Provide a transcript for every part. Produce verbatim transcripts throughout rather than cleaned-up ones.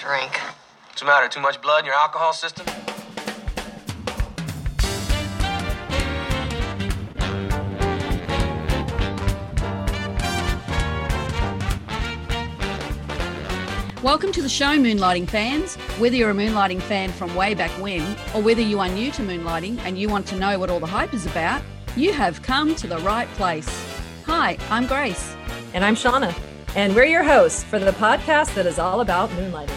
drink. What's the matter? Too much blood in your alcohol system? Welcome to the show, Moonlighting fans. Whether you're a Moonlighting fan from way back when, or whether you are new to Moonlighting and you want to know what all the hype is about, you have come to the right place. Hi, I'm Grace. And I'm Shauna. And we're your hosts for the podcast that is all about Moonlighting.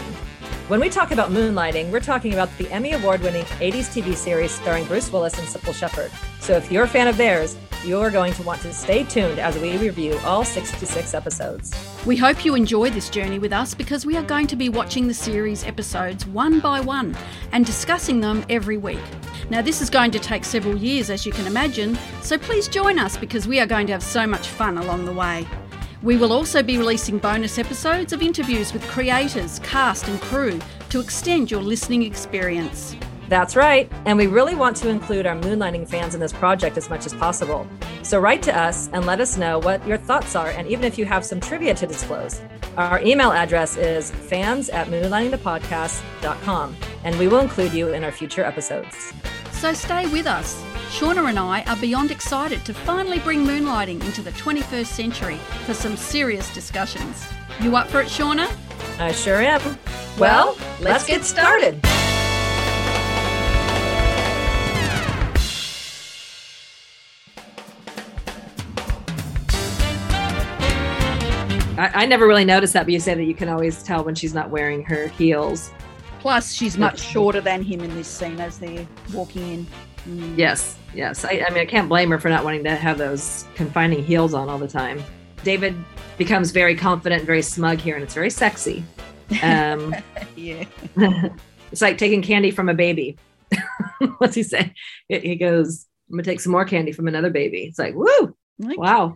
When we talk about Moonlighting, we're talking about the Emmy Award-winning eighties T V series starring Bruce Willis and Sybil Shepherd. So if you're a fan of theirs, you're going to want to stay tuned as we review all sixty-six episodes. We hope you enjoy this journey with us because we are going to be watching the series episodes one by one and discussing them every week. Now, this is going to take several years, as you can imagine, so please join us because we are going to have so much fun along the way. We will also be releasing bonus episodes of interviews with creators, cast and crew to extend your listening experience. That's right, and we really want to include our Moonlighting fans in this project as much as possible. So write to us and let us know what your thoughts are, and even if you have some trivia to disclose. Our email address is fans at moonlighting the podcast dot com, and we will include you in our future episodes. So stay with us. Shauna and I are beyond excited to finally bring Moonlighting into the twenty-first century for some serious discussions. You up for it, Shauna? I sure am. Well, well let's, let's get, get started. started. I, I never really noticed that, but you say that you can always tell when she's not wearing her heels. Plus, she's much shorter than him in this scene as they're walking in. Mm. Yes, yes. I, I mean, I can't blame her for not wanting to have those confining heels on all the time. David becomes very confident, very smug here, and it's very sexy. Um, yeah. It's like taking candy from a baby. What's he say? It, he goes, I'm going to take some more candy from another baby. It's like, woo, okay. Wow.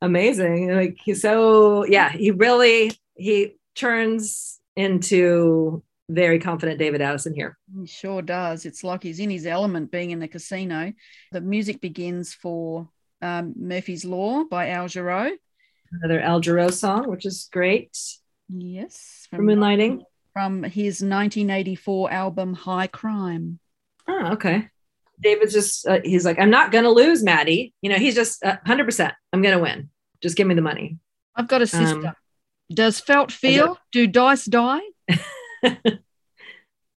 Amazing. Like he's so, yeah, he really, he turns into... very confident David Addison here. He sure does. It's like he's in his element being in the casino. The music begins for um, Murphy's Law by Al Jarreau. Another Al Jarreau song, which is great. Yes. From, from Moonlighting. From his nineteen eighty-four album, High Crime. Oh, okay. David's just, uh, he's like, I'm not going to lose, Maddie. You know, he's just uh, one hundred percent. I'm going to win. Just give me the money. I've got a sister. Um, Does felt feel? Do dice die?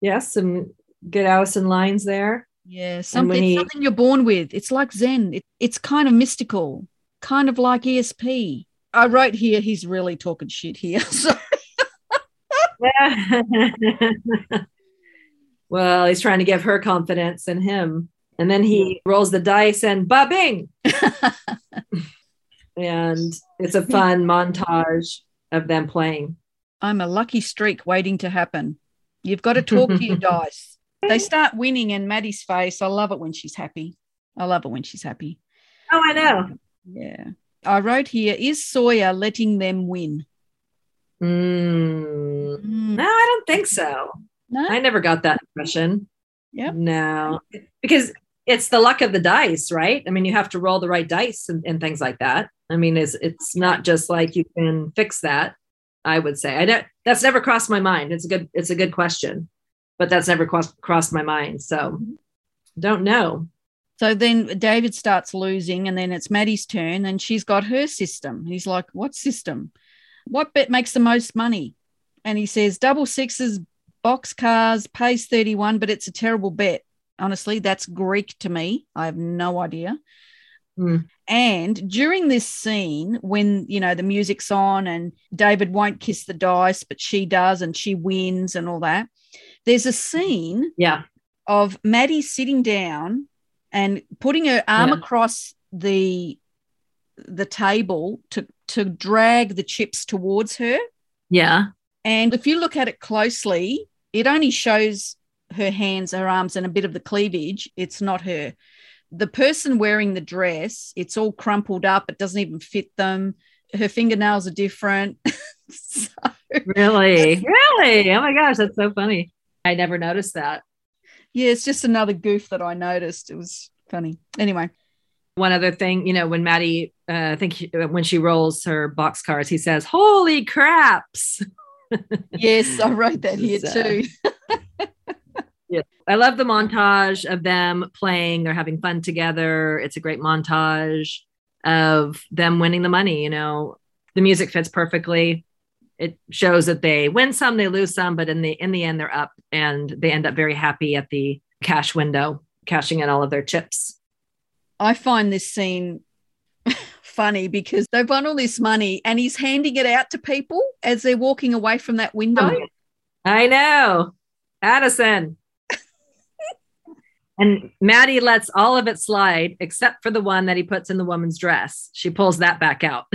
Yes, some good Allison lines there. Yeah, something, he, something you're born with. It's like Zen. It, it's kind of mystical, kind of like E S P. I wrote here, he's really talking shit here. So. Well, he's trying to give her confidence in him. And then he rolls the dice and ba-bing. And it's a fun montage of them playing. I'm a lucky streak waiting to happen. You've got to talk to your dice. They start winning and Maddie's face. I love it when she's happy. I love it when she's happy. Oh, I know. Yeah. I wrote here, is Sawyer letting them win? Mm. Mm. No, I don't think so. No? I never got that impression. Yeah. No. Because it's the luck of the dice, right? I mean, you have to roll the right dice and, and things like that. I mean, it's, it's not just like you can fix that. I would say I don't, that's never crossed my mind. It's a good, it's a good question, but that's never cross, crossed my mind. So don't know. So then David starts losing and then it's Maddie's turn and she's got her system. He's like, what system? What bet makes the most money? And he says double sixes, box cars, pays thirty-one, but it's a terrible bet. Honestly, that's Greek to me. I have no idea. Mm. And during this scene when, you know, the music's on and David won't kiss the dice, but she does and she wins and all that, there's a scene yeah. of Maddie sitting down and putting her arm yeah. across the the table to, to drag the chips towards her. Yeah. And if you look at it closely, it only shows her hands, her arms and a bit of the cleavage. It's not her. The person wearing the dress, it's all crumpled up. It doesn't even fit them. Her fingernails are different. so, really? Really? Oh, my gosh, that's so funny. I never noticed that. Yeah, it's just another goof that I noticed. It was funny. Anyway. One other thing, you know, when Maddie, uh, I think he, when she rolls her box cars, he says, "Holy craps." Yes, I wrote that here so. too. Yeah. I love the montage of them playing. They're having fun together. It's a great montage of them winning the money. You know, the music fits perfectly. It shows that they win some, they lose some, but in the in the end, they're up and they end up very happy at the cash window, cashing in all of their chips. I find this scene funny because they've won all this money and he's handing it out to people as they're walking away from that window. I know. Addison. And Maddie lets all of it slide, except for the one that he puts in the woman's dress. She pulls that back out.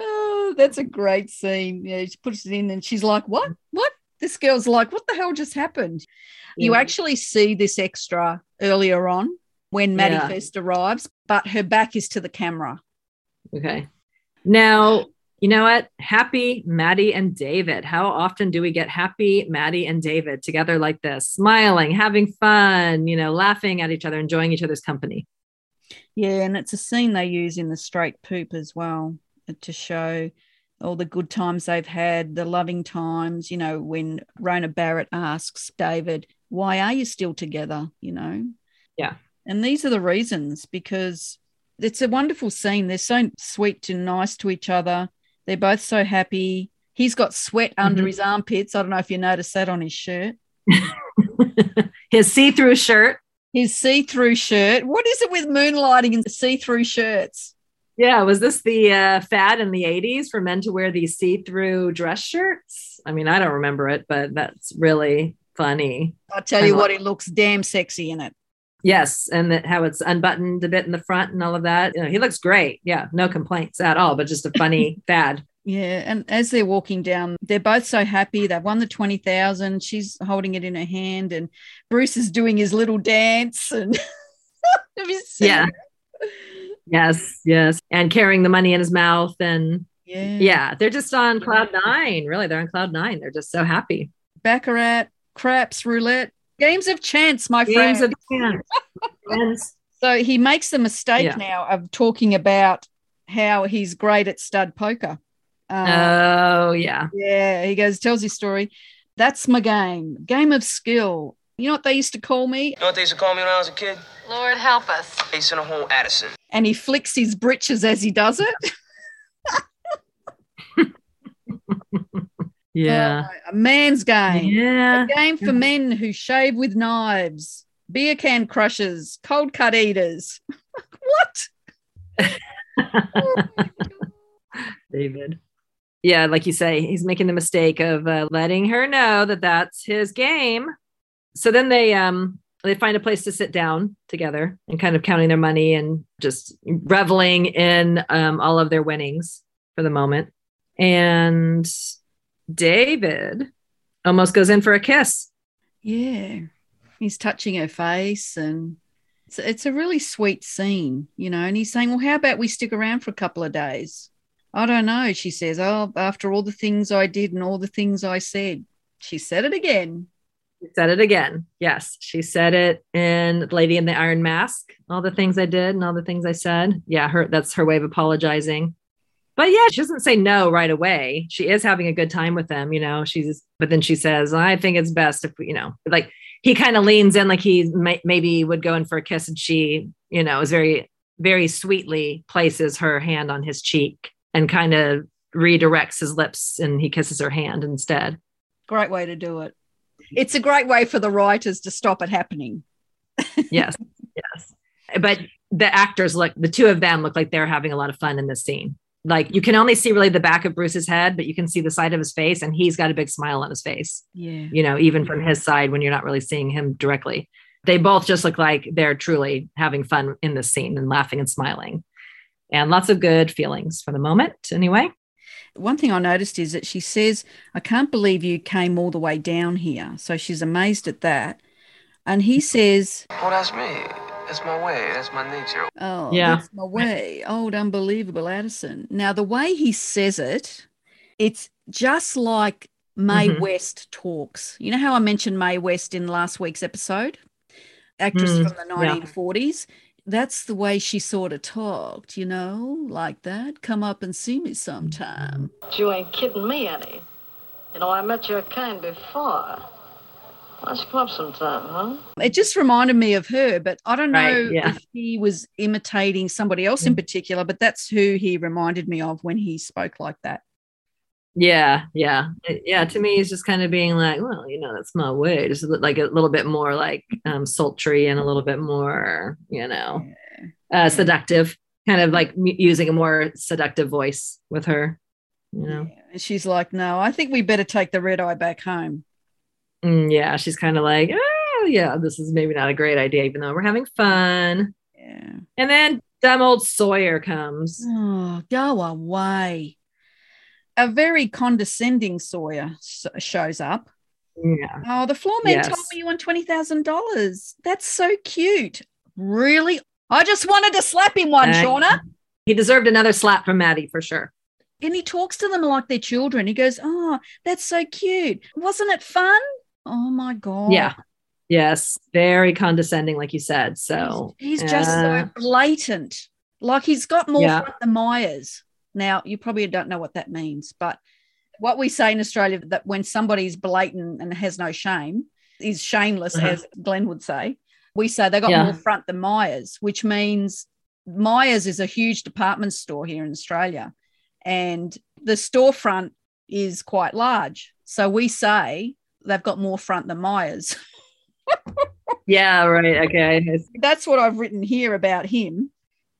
Oh, that's a great scene. Yeah, she puts it in and she's like, what? What? This girl's like, what the hell just happened? Yeah. You actually see this extra earlier on when Maddie yeah. first arrives, but her back is to the camera. Okay. Now, you know what? Happy Maddie and David. How often do we get happy Maddie and David together like this, smiling, having fun, you know, laughing at each other, enjoying each other's company? Yeah, and it's a scene they use in The Straight Poop as well to show all the good times they've had, the loving times, you know, when Rona Barrett asks David, why are you still together, you know? Yeah. And these are the reasons, because it's a wonderful scene. They're so sweet and nice to each other. They're both so happy. He's got sweat mm-hmm. under his armpits. I don't know if you noticed that on his shirt. His see-through shirt. His see-through shirt. What is it with moonlighting and see-through shirts? Yeah, was this the uh, fad in the eighties for men to wear these see-through dress shirts? I mean, I don't remember it, but that's really funny. I'll tell you I what, like- it looks damn sexy in it. Yes, and that how it's unbuttoned a bit in the front and all of that. You know, he looks great. Yeah, no complaints at all, but just a funny fad. Yeah, and as they're walking down, they're both so happy. They've won the twenty thousand. She's holding it in her hand and Bruce is doing his little dance. And have you seen yeah. that? Yes, yes. And carrying the money in his mouth. And yeah, yeah they're just on cloud nine. Really, they're on cloud nine. They're just so happy. Baccarat, craps, roulette. Games of chance, my friends. Games of chance. Yes. So he makes the mistake yeah. now of talking about how he's great at stud poker. Um, oh, yeah. Yeah, he goes, tells his story. That's my game, game of skill. You know what they used to call me? You know what they used to call me when I was a kid? Lord help us. Ace in a hole, Addison. And he flicks his britches as he does it. Yeah. Uh, a man's game. Yeah. A game for men who shave with knives, beer can crushers, cold cut eaters. What? Oh my God. David. Yeah, like you say, he's making the mistake of uh, letting her know that that's his game. So then they um they find a place to sit down together and kind of counting their money and just reveling in um all of their winnings for the moment. And David almost goes in for a kiss. Yeah. He's touching her face and it's, it's a really sweet scene, you know, and he's saying, well, how about we stick around for a couple of days? I don't know, she says, oh, after all the things I did and all the things I said. She said it again. She said it again. Yes. She said it in Lady in the Iron Mask, all the things I did and all the things I said. Yeah, her that's her way of apologizing. But yeah, she doesn't say no right away. She is having a good time with them, you know, she's, but then she says, I think it's best if we, you know, like he kind of leans in like he may, maybe would go in for a kiss and she, you know, is very, very sweetly places her hand on his cheek and kind of redirects his lips and he kisses her hand instead. Great way to do it. It's a great way for the writers to stop it happening. Yes, yes. But the actors look, the two of them look like they're having a lot of fun in this scene. Like you can only see really the back of Bruce's head, but you can see the side of his face and he's got a big smile on his face. Yeah. You know, even from his side when you're not really seeing him directly. They both just look like they're truly having fun in this scene and laughing and smiling. And lots of good feelings for the moment anyway. One thing I noticed is that she says, I can't believe you came all the way down here. So she's amazed at that. And he says, well, that's me. That's my way. That's my nature. Oh, yeah. That's my way. Old unbelievable Addison. Now, the way he says it, it's just like Mae mm-hmm. West talks. You know how I mentioned Mae West in last week's episode? actress mm, from the nineteen forties. Yeah. That's the way she sort of talked, you know, like that. Come up and see me sometime. You ain't kidding me, Annie. You know, I met your kind before. Let's go up sometime, huh? It just reminded me of her, but I don't know right, yeah. if he was imitating somebody else mm. in particular, but that's who he reminded me of when he spoke like that. Yeah, yeah. It, yeah, to me, it's just kind of being like, well, you know, that's my way. Just like a little bit more like um, sultry and a little bit more, you know, yeah. uh, seductive, kind of like using a more seductive voice with her, you know. Yeah. And she's like, no, I think we better take the red eye back home. Mm, yeah, she's kind of like, oh, yeah, this is maybe not a great idea, even though we're having fun. Yeah. And then dumb old Sawyer comes. Oh, go away. A very condescending Sawyer shows up. Yeah. Oh, the floorman yes. told me you won twenty thousand dollars. That's so cute. Really? I just wanted to slap him one, and Shauna. He deserved another slap from Maddie for sure. And he talks to them like they're children. He goes, oh, that's so cute. Wasn't it fun? Oh, my God. Yeah. Yes. Very condescending, like you said. So He's, he's uh, just so blatant. Like he's got more yeah. front than Myers. Now, you probably don't know what that means, but what we say in Australia that when somebody's blatant and has no shame is shameless, uh-huh. as Glenn would say, we say they got yeah. more front than Myers, which means Myers is a huge department store here in Australia, and the storefront is quite large. So we say they've got more front than Myers. yeah, right, okay. That's what I've written here about him.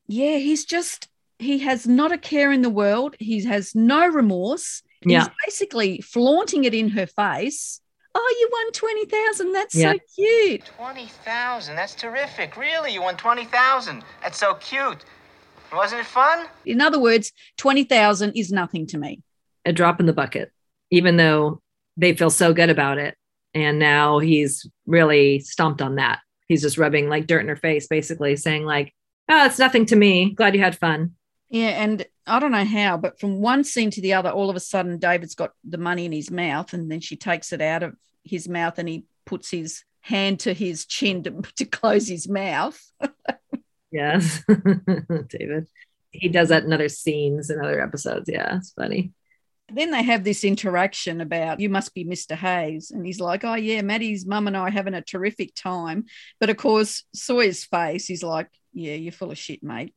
Yeah, he's just... He has not a care in the world. He has no remorse. He's yeah. basically flaunting it in her face. Oh, you won twenty thousand dollars. That's yeah. so cute. twenty thousand dollars. That's terrific. Really, you won twenty thousand dollars. That's so cute. Wasn't it fun? In other words, twenty thousand dollars is nothing to me. A drop in the bucket, even though they feel so good about it. And now he's really stomped on that. He's just rubbing like dirt in her face, basically saying like, oh, it's nothing to me. Glad you had fun. Yeah, and I don't know how, but from one scene to the other, all of a sudden David's got the money in his mouth, and then she takes it out of his mouth and he puts his hand to his chin to, to close his mouth. yes, David. He does that in other scenes and other episodes. Yeah, it's funny. Then they have this interaction about, you must be Mister Hayes. And he's like, oh, yeah, Maddie's mum and I are having a terrific time. But, of course, Sawyer's face is like, yeah, you're full of shit, mate.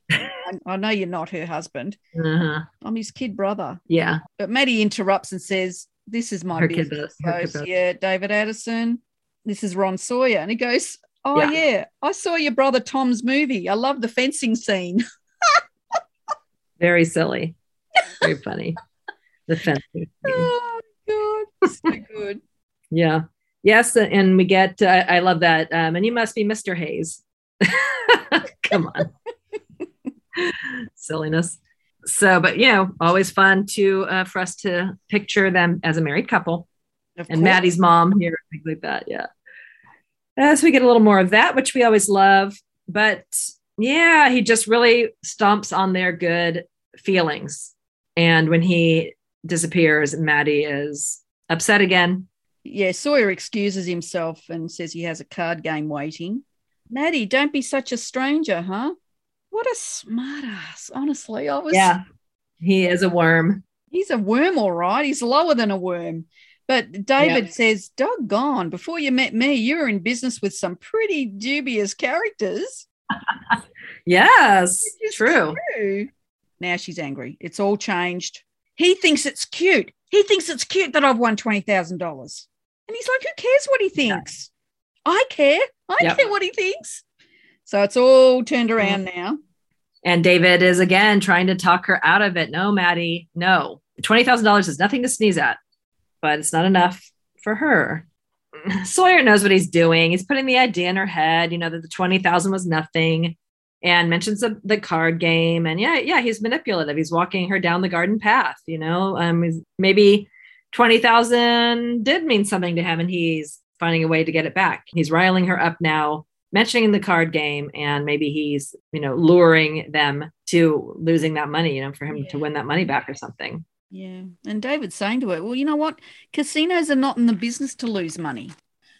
I know you're not her husband. Uh-huh. I'm his kid brother. Yeah. But Maddie interrupts and says, this is my her business. Goes, yeah, David Addison. This is Ron Sawyer. And he goes, oh, yeah, yeah I saw your brother Tom's movie. I love the fencing scene. Very silly. Very funny. The fencing scene. Oh, God. So good. yeah. Yes, and we get, uh, I love that. Um, and you must be Mister Hayes. Come on. Silliness. So, but you know, always fun to uh, for us to picture them as a married couple, of and course. Maddie's mom here, things like that. Yeah, uh, so we get a little more of that, which we always love. But yeah, he just really stomps on their good feelings, and when he disappears, Maddie is upset again. Yeah, Sawyer excuses himself and says he has a card game waiting. Maddie, don't be such a stranger, huh? What a smart ass, honestly. I was. Yeah, he is a worm. He's a worm, all right. He's lower than a worm. But David yeah. says, doggone, before you met me, you were in business with some pretty dubious characters. yes, true. true. Now she's angry. It's all changed. He thinks it's cute. He thinks it's cute that I've won twenty thousand dollars. And he's like, who cares what he thinks? Yeah. I care. I yep. care what he thinks. So it's all turned around now. And David is, again, trying to talk her out of it. No, Maddie, no. twenty thousand dollars is nothing to sneeze at, but it's not enough for her. Sawyer knows what he's doing. He's putting the idea in her head, you know, that the twenty thousand dollars was nothing, and mentions the, the card game. And, yeah, yeah, he's manipulative. He's walking her down the garden path, you know. Um, maybe twenty thousand dollars did mean something to him, and he's finding a way to get it back. He's riling her up now, mentioning the card game, and maybe he's, you know, luring them to losing that money, you know, for him yeah. to win that money back or something. Yeah. And David's saying to her, well, you know what? Casinos are not in the business to lose money.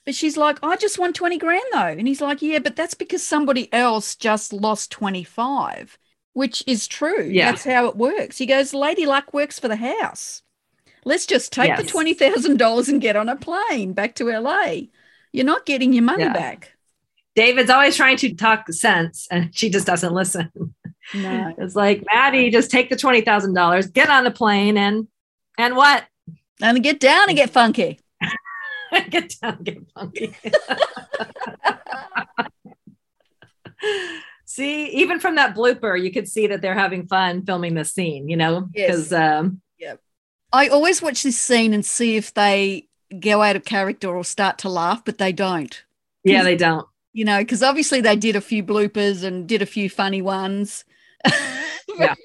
But she's like, I just won twenty grand though. And he's like, yeah, but that's because somebody else just lost twenty-five, which is true. Yeah. That's how it works. He goes, Lady Luck works for the house. Let's just take yes. the twenty thousand dollars and get on a plane back to L A. You're not getting your money yeah. back. David's always trying to talk sense and she just doesn't listen. No. It's like, Maddie, just take the twenty thousand dollars, get on the plane and, and what? And get down and get funky. Get down and get funky. See, even from that blooper, you could see that they're having fun filming this scene, you know, because, yes. um, yeah. I always watch this scene and see if they go out of character or start to laugh, but they don't. Yeah, they don't. You know, because obviously they did a few bloopers and did a few funny ones. Yeah.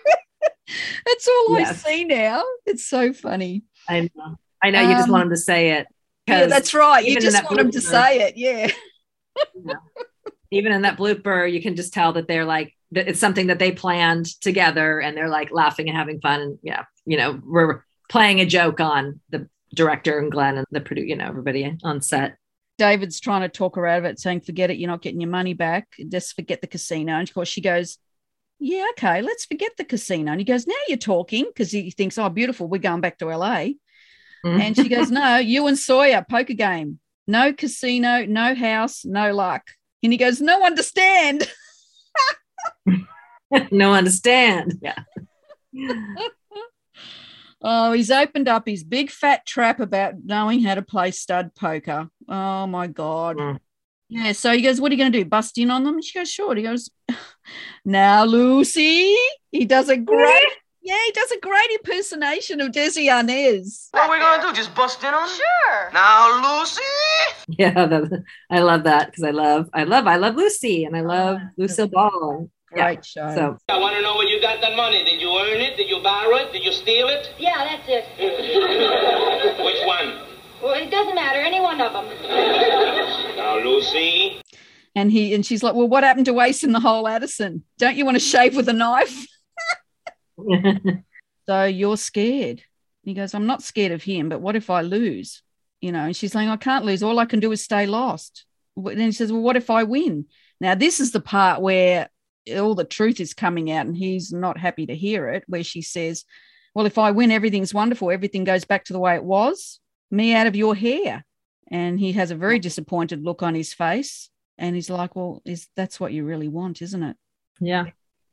That's all yes. I see now. It's so funny. I know. I know. You um, just want them to say it. Yeah, that's right. You just want blooper, them to say it. Yeah. You know, even in that blooper, you can just tell that they're like, it's something that they planned together and they're like laughing and having fun. And yeah, you know, we're playing a joke on the director and Glenn and the producer, you know, everybody on set. David's trying to talk her out of it, saying, forget it, you're not getting your money back. Just forget the casino. And of course she goes, yeah, okay, let's forget the casino. And he goes, now you're talking, because he thinks, oh, beautiful, we're going back to L A. Mm-hmm. And she goes, no, you and Sawyer, poker game. No casino, no house, no luck. And he goes, no understand. No understand. Yeah. Oh, he's opened up his big fat trap about knowing how to play stud poker. Oh, my God. Mm. Yeah, so he goes, what are you going to do, bust in on them? And she goes, sure. And he goes, now, Lucy. He does a great, yeah, he does a great impersonation of Desi Arnaz. What are we going to do, just bust in on them? Sure. Now, Lucy. Yeah, that, I love that because I love, I love, I love Lucy and I love oh, Lucille Ball. Great yeah, show. So. I want to know when you got that money. Did you earn it? Did you borrow it? Did you steal it? Yeah, that's it. Which one? Well, it doesn't matter. Any one of them. Now, Lucy. And he and she's like, well, what happened to Ace in the whole Addison? Don't you want to shave with a knife? So you're scared. And he goes, I'm not scared of him, but what if I lose? You know, and she's saying, I can't lose. All I can do is stay lost. And then he says, well, what if I win? Now, this is the part where all the truth is coming out and he's not happy to hear it, where she says, well, if I win, everything's wonderful. Everything goes back to the way it was. Me out of your hair. And he has a very disappointed look on his face. And he's like, well, is that's what you really want, isn't it? Yeah.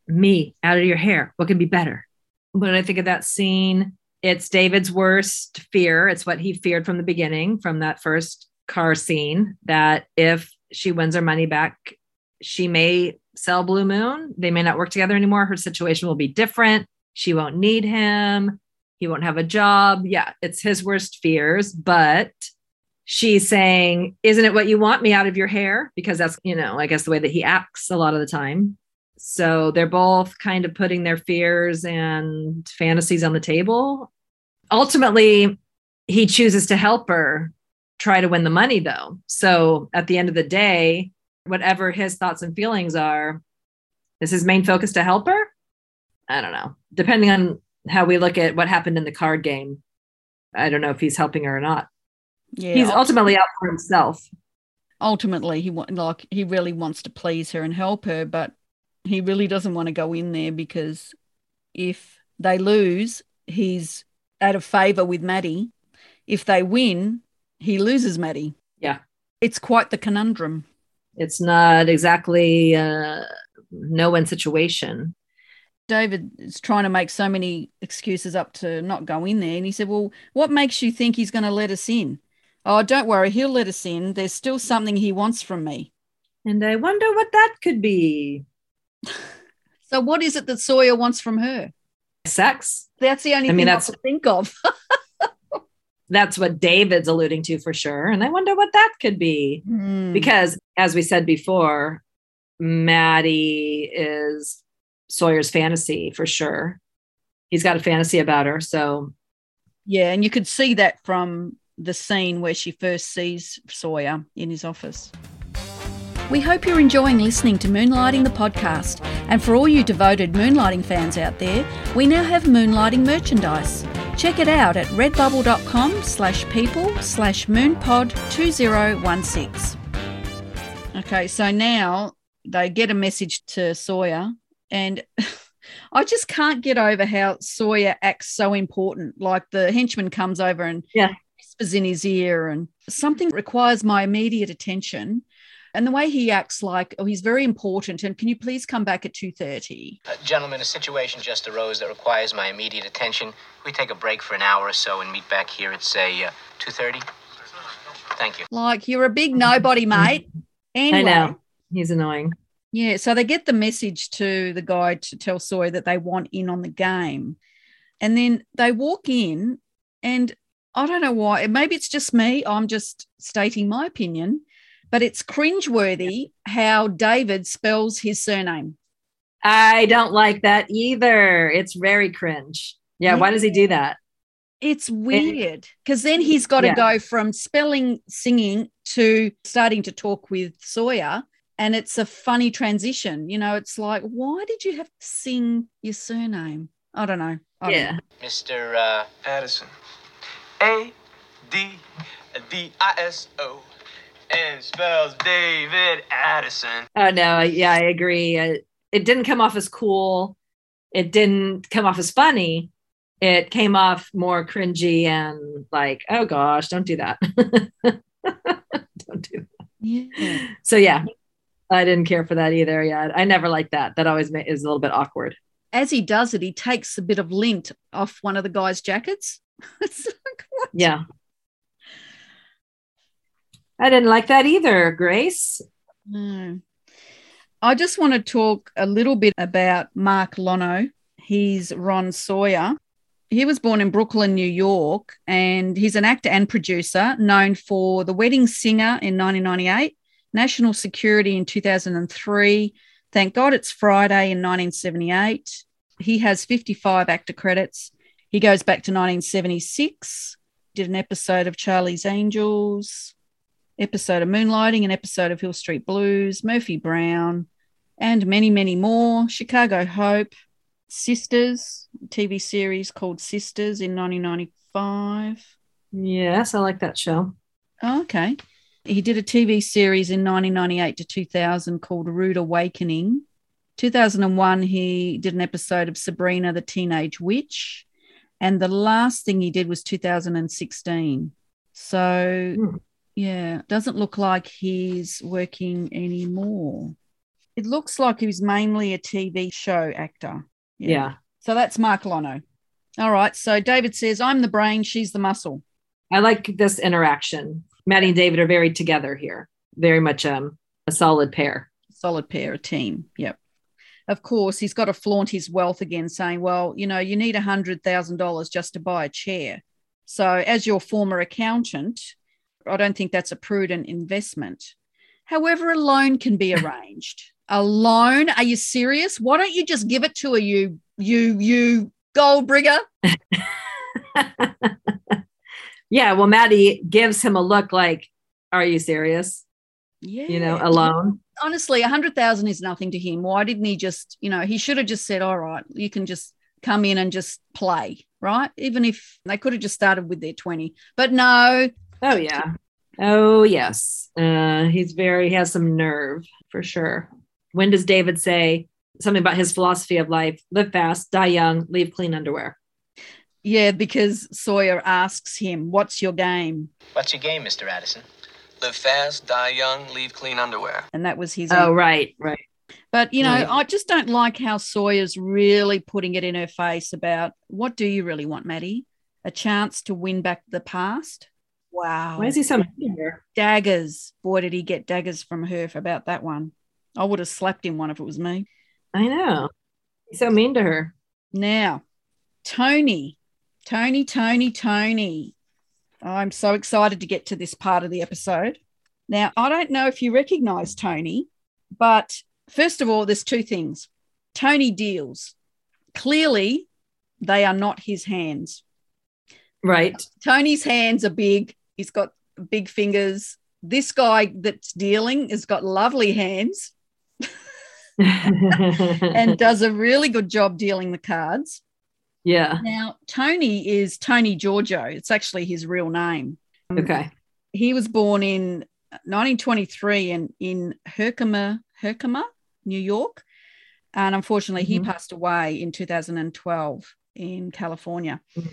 Me out of your hair. What could be better? When I think of that scene, it's David's worst fear. It's what he feared from the beginning, from that first car scene, that if she wins her money back, she may sell Blue Moon. They may not work together anymore. Her situation will be different. She won't need him. He won't have a job. Yeah, it's his worst fears. But she's saying, isn't it what you want, me out of your hair? Because that's, you know, I guess the way that he acts a lot of the time. So they're both kind of putting their fears and fantasies on the table. Ultimately, he chooses to help her try to win the money, though. So at the end of the day, whatever his thoughts and feelings are, is his main focus to help her? I don't know. Depending on how we look at what happened in the card game, I don't know if he's helping her or not. Yeah, he's ultimately out for himself. Ultimately, he like he really wants to please her and help her, but he really doesn't want to go in there because if they lose, he's out of favor with Maddie. If they win, he loses Maddie. Yeah. It's quite the conundrum. It's not exactly a no-win situation. David is trying to make so many excuses up to not go in there. And he said, well, what makes you think he's going to let us in? Oh, don't worry, he'll let us in. There's still something he wants from me. And I wonder what that could be. So what is it that Sawyer wants from her? Sex. That's the only I mean, thing that's, I can think of. That's what David's alluding to for sure. And I wonder what that could be. Mm. Because as we said before, Maddie is Sawyer's fantasy for sure. He's got a fantasy about her. So, yeah. And you could see that from the scene where she first sees Sawyer in his office. We hope you're enjoying listening to Moonlighting the podcast. And for all you devoted moonlighting fans out there, we now have moonlighting merchandise. Check it out at redbubble.com slash people slash moonpod2016. Okay, so now they get a message to Sawyer, and I just can't get over how Sawyer acts so important. Like the henchman comes over and yeah. whispers in his ear, and something requires my immediate attention. And the way he acts like, oh, he's very important, and can you please come back at two thirty? Uh, gentlemen, a situation just arose that requires my immediate attention. We take a break for an hour or so and meet back here at, say, uh, two thirty? Thank you. Like, you're a big nobody, mate. Anyway. I know. He's annoying. Yeah, so they get the message to the guy to tell Sawyer that they want in on the game. And then they walk in, and I don't know why. Maybe it's just me. I'm just stating my opinion. But it's cringeworthy how David spells his surname. I don't like that either. It's very cringe. Yeah, yeah. Why does he do that? It's weird because it, then he's got to yeah. go from spelling, singing to starting to talk with Sawyer, and it's a funny transition. You know, it's like, why did you have to sing your surname? I don't know. I yeah. Don't know. Mister Uh, Addison. A D D I S O. And spells David Addison. Oh, no, yeah, I agree. It didn't come off as cool. It didn't come off as funny. It came off more cringy and like, oh, gosh, don't do that. Don't do that. Yeah. So, yeah, I didn't care for that either. Yeah, I never liked that. That always is a little bit awkward. As he does it, he takes a bit of lint off one of the guy's jackets. It's like, what? Yeah. I didn't like that either, Grace. No. I just want to talk a little bit about Mark Lono. He's Ron Sawyer. He was born in Brooklyn, New York, and he's an actor and producer known for The Wedding Singer in nineteen ninety-eight, National Security in two thousand three, Thank God It's Friday in nineteen seventy-eight. He has fifty-five actor credits. He goes back to nineteen seventy-six, did an episode of Charlie's Angels, episode of Moonlighting, an episode of Hill Street Blues, Murphy Brown, and many, many more. Chicago Hope, Sisters, a T V series called Sisters in nineteen ninety-five. Yes, I like that show. Oh, okay. He did a T V series in nineteen ninety-eight to two thousand called Rude Awakening. two thousand one, he did an episode of Sabrina the Teenage Witch, and the last thing he did was two thousand sixteen. So... Hmm. Yeah, doesn't look like he's working anymore. It looks like he was mainly a T V show actor. Yeah. yeah. So that's Mark Lono. All right, so David says, I'm the brain, she's the muscle. I like this interaction. Maddie and David are very together here, very much um, a solid pair. Solid pair, a team, yep. Of course, he's got to flaunt his wealth again, saying, well, you know, you need one hundred thousand dollars just to buy a chair. So as your former accountant... I don't think that's a prudent investment. However, a loan can be arranged. A loan? Are you serious? Why don't you just give it to her, you, you, you gold brigger? Yeah, well, Maddie gives him a look like, are you serious? Yeah. You know, a loan. Honestly, one hundred thousand dollars is nothing to him. Why didn't he just, you know, he should have just said, all right, you can just come in and just play, right? Even if they could have just started with their twenty. But no. Oh, yeah. Oh, yes. Uh, he's very, he has some nerve for sure. When does David say something about his philosophy of life? Live fast, die young, leave clean underwear. Yeah, because Sawyer asks him, what's your game? What's your game, Mister Addison? Live fast, die young, leave clean underwear. And that was his. Oh, own. right, right. But, you know, yeah. I just don't like how Sawyer's really putting it in her face about what do you really want, Maddie? A chance to win back the past? Wow. Why is he so mad here? Daggers. Boy, did he get daggers from her for about that one. I would have slapped him one if it was me. I know. He's so mean to her. Now, Tony. Tony, Tony, Tony. I'm so excited to get to this part of the episode. Now, I don't know if you recognise Tony, but first of all, there's two things. Tony deals. Clearly, they are not his hands. Right. Tony's hands are big. He's got big fingers. This guy that's dealing has got lovely hands and does a really good job dealing the cards. Yeah. Now, Tony is Tony Giorgio. It's actually his real name. Okay. He was born in nineteen twenty-three and in Herkimer, Herkimer, New York. And unfortunately, mm-hmm. he passed away in two thousand twelve in California. Mm-hmm.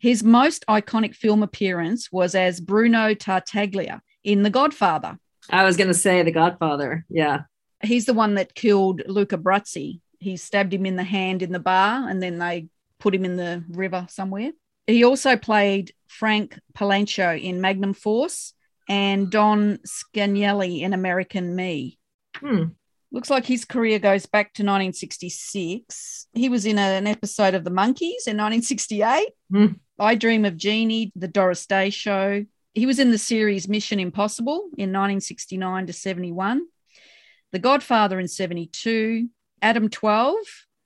His most iconic film appearance was as Bruno Tartaglia in The Godfather. I was going to say The Godfather, yeah. He's the one that killed Luca Brasi. He stabbed him in the hand in the bar and then they put him in the river somewhere. He also played Frank Palancio in Magnum Force and Don Scanlelli in American Me. Hmm. Looks like his career goes back to nineteen sixty-six. He was in a, an episode of The Monkees in nineteen sixty-eight. Mm. I Dream of Jeannie, The Doris Day Show. He was in the series Mission Impossible in nineteen sixty-nine to seventy-one. The Godfather in seventy-two. Adam twelve.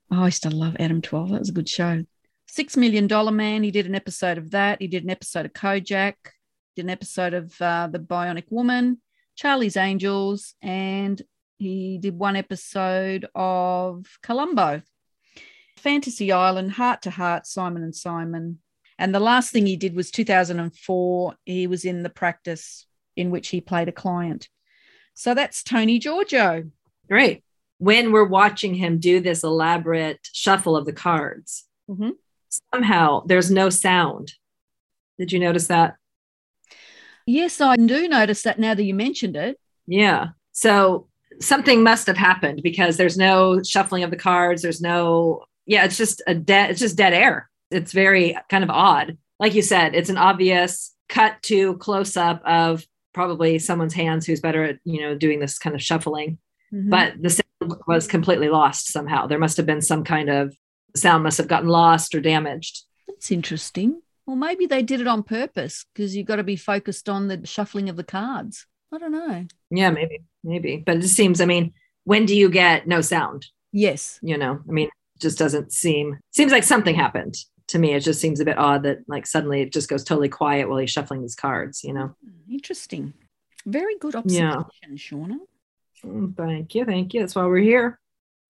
Oh, I used to love Adam twelve. That was a good show. Six Million Dollar Man. He did an episode of that. He did an episode of Kojak. Did an episode of uh, The Bionic Woman. Charlie's Angels. And he did one episode of Columbo, Fantasy Island, Heart to Heart, Simon and Simon. And the last thing he did was two thousand four. He was in The Practice, in which he played a client. So that's Tony Giorgio. Great. When we're watching him do this elaborate shuffle of the cards, mm-hmm. somehow there's no sound. Did you notice that? Yes, I do notice that now that you mentioned it. Yeah. So something must have happened because there's no shuffling of the cards. There's no, yeah, it's just a dead, it's just dead air. It's very kind of odd. Like you said, it's an obvious cut to close up of probably someone's hands who's better at, you know, doing this kind of shuffling, mm-hmm. but the sound was completely lost somehow. There must've been some kind of sound must have gotten lost or damaged. That's interesting. Well, maybe they did it on purpose because you've got to be focused on the shuffling of the cards. I don't know. Yeah, maybe, maybe. But it just seems, I mean, when do you get no sound? Yes. You know, I mean, it just doesn't seem, seems like something happened to me. It just seems a bit odd that like suddenly it just goes totally quiet while he's shuffling his cards, you know? Interesting. Very good observation, yeah. Shauna. Thank you. Thank you. That's why we're here.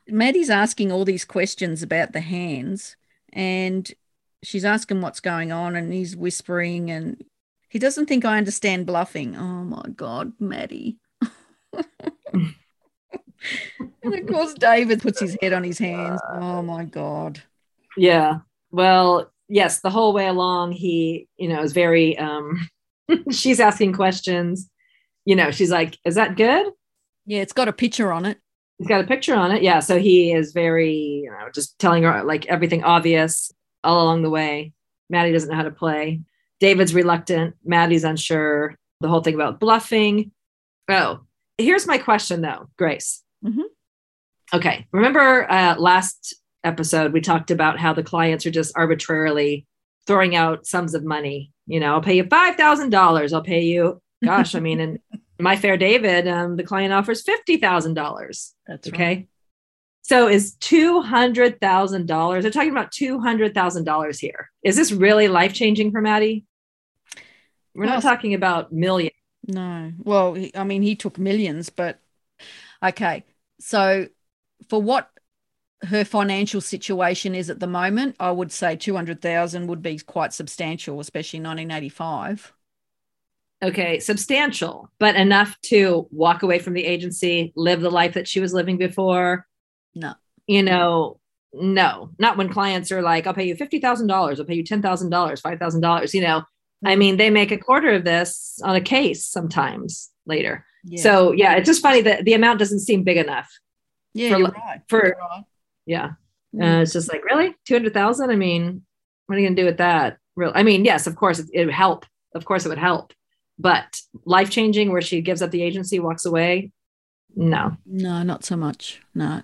Maddie's asking all these questions about the hands and she's asking what's going on and he's whispering and he doesn't think I understand bluffing. Oh, my God, Maddie. And, of course, David puts his head on his hands. Oh, my God. Yeah. Well, yes, the whole way along he, you know, is very, um, she's asking questions. You know, she's like, is that good? Yeah, it's got a picture on it. It's got a picture on it. Yeah. So he is very, you know, just telling her like everything obvious all along the way. Maddie doesn't know how to play. David's reluctant. Maddie's unsure. The whole thing about bluffing. Oh, here's my question, though, Grace. Mm-hmm. Okay. Remember uh, last episode, we talked about how the clients are just arbitrarily throwing out sums of money. You know, I'll pay you five thousand dollars. I'll pay you, gosh, I mean, in My Fair David, um, the client offers fifty thousand dollars. That's okay. Right. So is two hundred thousand dollars. They're talking about two hundred thousand dollars here. Is this really life-changing for Maddie? We're well, not talking about millions. No. Well, I mean, he took millions, but okay. So for what her financial situation is at the moment, I would say two hundred thousand dollars would be quite substantial, especially nineteen eighty-five. Okay, substantial, but enough to walk away from the agency, live the life that she was living before. No. You know, no, not when clients are like, I'll pay you fifty thousand dollars. I'll pay you ten thousand dollars, five thousand dollars, you know. I mean, they make a quarter of this on a case sometimes later. Yeah. So, yeah, it's just funny that the amount doesn't seem big enough. Yeah, for, you're right. For, you're right. Yeah. Mm-hmm. Uh, it's just like, really? two hundred thousand dollars? I mean, what are you going to do with that? Real? I mean, yes, of course, it, it would help. Of course, it would help. But life-changing where she gives up the agency, walks away? No. No, not so much. No.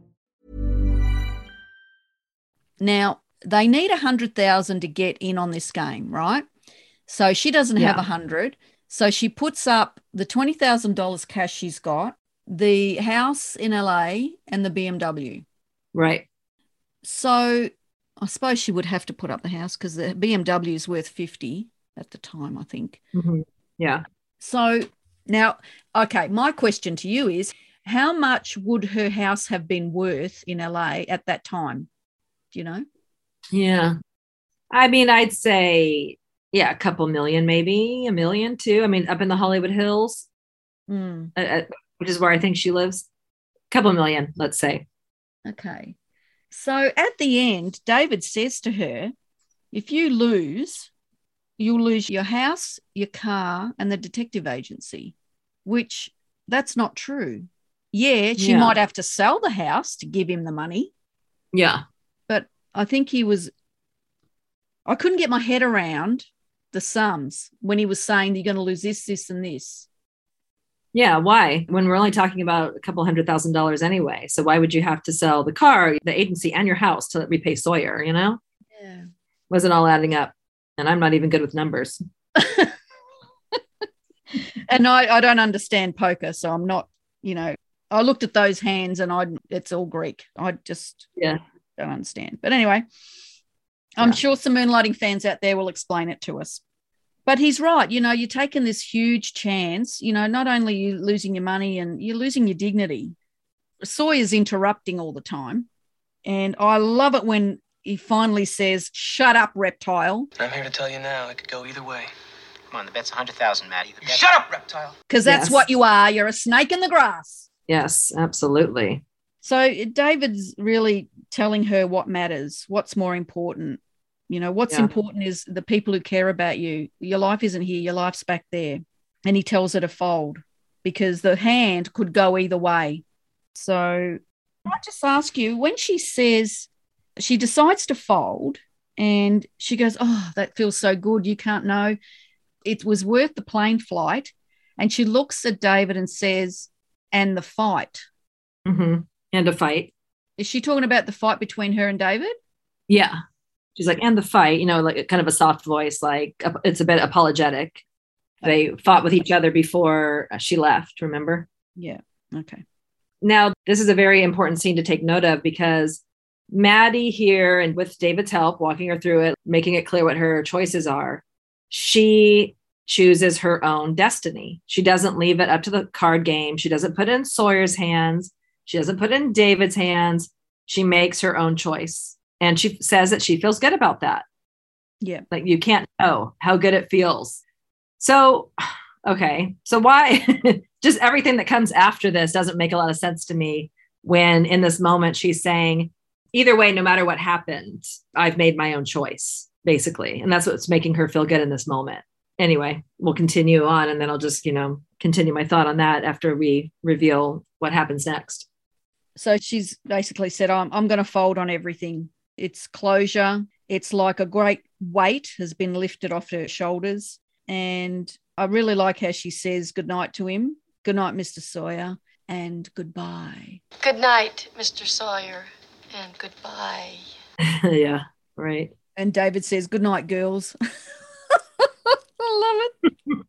Now, they need one hundred thousand to get in on this game, right? So she doesn't yeah. have one hundred. So she puts up the twenty thousand dollars cash she's got, the house in L A, and the B M W. Right. So I suppose she would have to put up the house because the B M W is worth fifty at the time, I think. Mm-hmm. Yeah. So now, okay, my question to you is, how much would her house have been worth in L A at that time? Do you know? Yeah. I mean, I'd say, yeah, a couple million, maybe a million too. I mean, up in the Hollywood Hills, mm. uh, which is where I think she lives, a couple million, let's say. Okay. So at the end, David says to her, if you lose, you'll lose your house, your car, and the detective agency, which that's not true. Yeah, she yeah. might have to sell the house to give him the money. Yeah. But I think he was, I couldn't get my head around the sums when he was saying that you're going to lose this, this, and this. Yeah, why? When we're only talking about a couple hundred thousand dollars anyway. So why would you have to sell the car, the agency, and your house to repay Sawyer, you know? Yeah. Wasn't all adding up. And I'm not even good with numbers. And I, I don't understand poker, so I'm not, you know, I looked at those hands and I it's all Greek. I just yeah. don't understand. But anyway, I'm yeah. sure some Moonlighting fans out there will explain it to us. But he's right. You know, you're taking this huge chance. You know, not only are you losing your money and you're losing your dignity. Sawyer's interrupting all the time. And I love it when he finally says, shut up, reptile. I'm here to tell you now, it could go either way. Come on, the bet's one hundred thousand, Maddie. The bet's- shut up, reptile. Because that's yes. what you are. You're a snake in the grass. Yes, absolutely. So David's really telling her what matters, what's more important. You know, what's yeah. important is the people who care about you. Your life isn't here. Your life's back there. And he tells her to fold because the hand could go either way. So I just ask you, when she says she decides to fold and she goes, oh, that feels so good. You can't know. It was worth the plane flight. And she looks at David and says, and the fight. Mm-hmm. And a fight. Is she talking about the fight between her and David? Yeah. She's like, and the fight, you know, like kind of a soft voice, like it's a bit apologetic. They fought with each other before she left, remember? Yeah. Okay. Now, this is a very important scene to take note of because Maddie here, and with David's help, walking her through it, making it clear what her choices are, she chooses her own destiny. She doesn't leave it up to the card game. She doesn't put it in Sawyer's hands. She doesn't put it in David's hands. She makes her own choice. And she says that she feels good about that. Yeah. Like you can't know how good it feels. So, okay. So why just everything that comes after this doesn't make a lot of sense to me when in this moment she's saying, either way, no matter what happened, I've made my own choice, basically. And that's what's making her feel good in this moment. Anyway, we'll continue on and then I'll just, you know, continue my thought on that after we reveal what happens next. So she's basically said, I'm, I'm going to fold on everything. It's closure. It's like a great weight has been lifted off her shoulders. And I really like how she says goodnight to him. Good night, Mister Sawyer, and goodbye. Good night, Mister Sawyer, and goodbye. Yeah, right. And David says, good night, girls. I love it.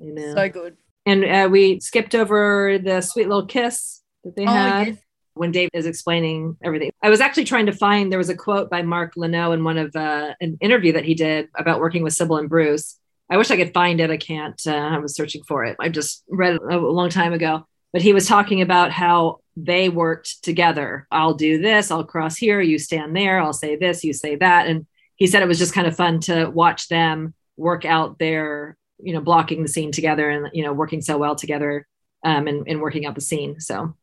You know. So good. And uh, we skipped over the sweet little kiss that they oh, had. Yes. When Dave is explaining everything, I was actually trying to find, there was a quote by Mark Leno in one of uh, an interview that he did about working with Sybil and Bruce. I wish I could find it. I can't. Uh, I was searching for it. I just read it a long time ago, but he was talking about how they worked together. I'll do this. I'll cross here. You stand there. I'll say this. You say that. And he said it was just kind of fun to watch them work out their, you know, blocking the scene together and, you know, working so well together um, and, and working out the scene. So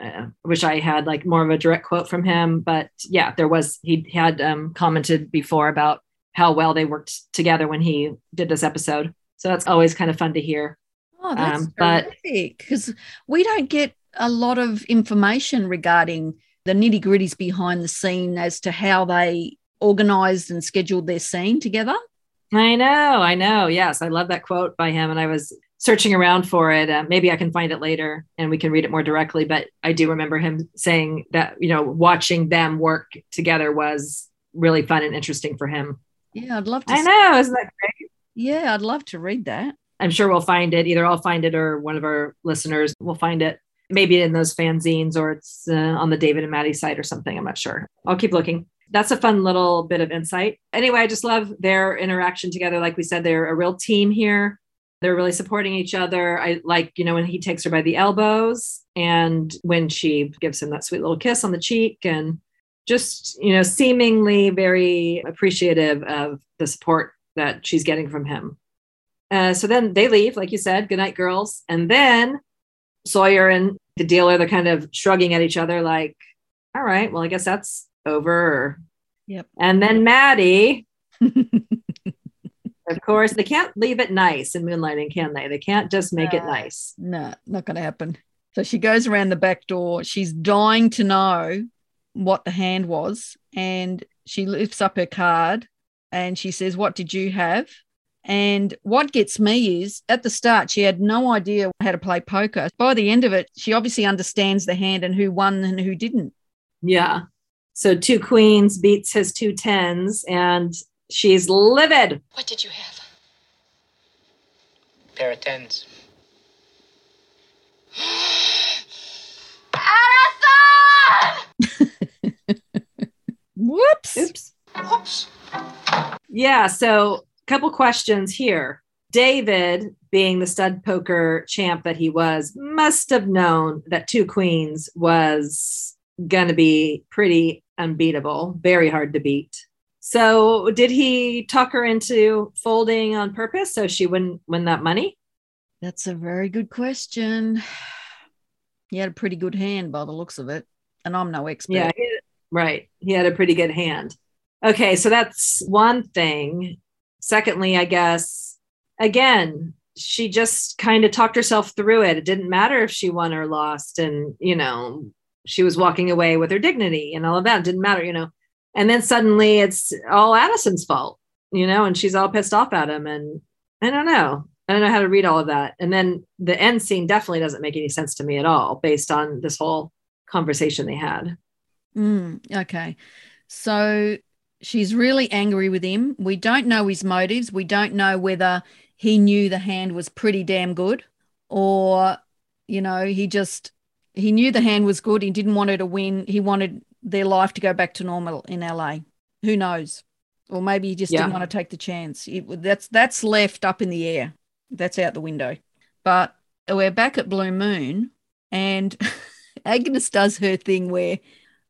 I wish I had like more of a direct quote from him, but yeah, there was, he had um, commented before about how well they worked together when he did this episode. So that's always kind of fun to hear. Oh, that's um, terrific, because we don't get a lot of information regarding the nitty gritties behind the scene as to how they organized and scheduled their scene together. I know, I know. Yes, I love that quote by him, and I was searching around for it. Uh, maybe I can find it later and we can read it more directly. But I do remember him saying that, you know, watching them work together was really fun and interesting for him. Yeah, I'd love to. I know, isn't that great? Yeah, I'd love to read that. I'm sure we'll find it. Either I'll find it or one of our listeners will find it. Maybe in those fanzines, or it's uh, on the David and Maddie site or something. I'm not sure. I'll keep looking. That's a fun little bit of insight. Anyway, I just love their interaction together. Like we said, they're a real team here. They're really supporting each other. I like, you know, when he takes her by the elbows and when she gives him that sweet little kiss on the cheek, and just, you know, seemingly very appreciative of the support that she's getting from him. Uh, so then they leave, like you said, good night, girls. And then Sawyer and the dealer, they're kind of shrugging at each other like, all right, well, I guess that's over. Yep. And then Maddie, of course, they can't leave it nice in moonlighting, can they? They can't just make no, it nice. No, not going to happen. So she goes around the back door. She's dying to know what the hand was. And she lifts up her card and she says, what did you have? And what gets me is at the start, she had no idea how to play poker. By the end of it, she obviously understands the hand and who won and who didn't. Yeah. So two queens beats his two tens, and she's livid. What did you have? Pair of tens. Addison! Whoops. Oops. Whoops. Yeah, so couple questions here. David, being the stud poker champ that he was, must have known that two queens was going to be pretty unbeatable, very hard to beat. So did he talk her into folding on purpose so she wouldn't win that money? That's a very good question. He had a pretty good hand by the looks of it, and I'm no expert. Yeah, he, right. He had a pretty good hand. Okay, so that's one thing. Secondly, I guess, again, she just kind of talked herself through it. It didn't matter if she won or lost. And, you know, she was walking away with her dignity and all of that. It didn't matter, you know. And then suddenly it's all Addison's fault, you know, and she's all pissed off at him. And I don't know. I don't know how to read all of that. And then the end scene definitely doesn't make any sense to me at all based on this whole conversation they had. Mm, okay. So she's really angry with him. We don't know his motives. We don't know whether he knew the hand was pretty damn good, or, you know, he just, he knew the hand was good. He didn't want her to win. He wanted their life to go back to normal in L A. Who knows? Or maybe he just yeah. didn't want to take the chance. It, that's, that's left up in the air. That's out the window. But we're back at Blue Moon, and Agnes does her thing where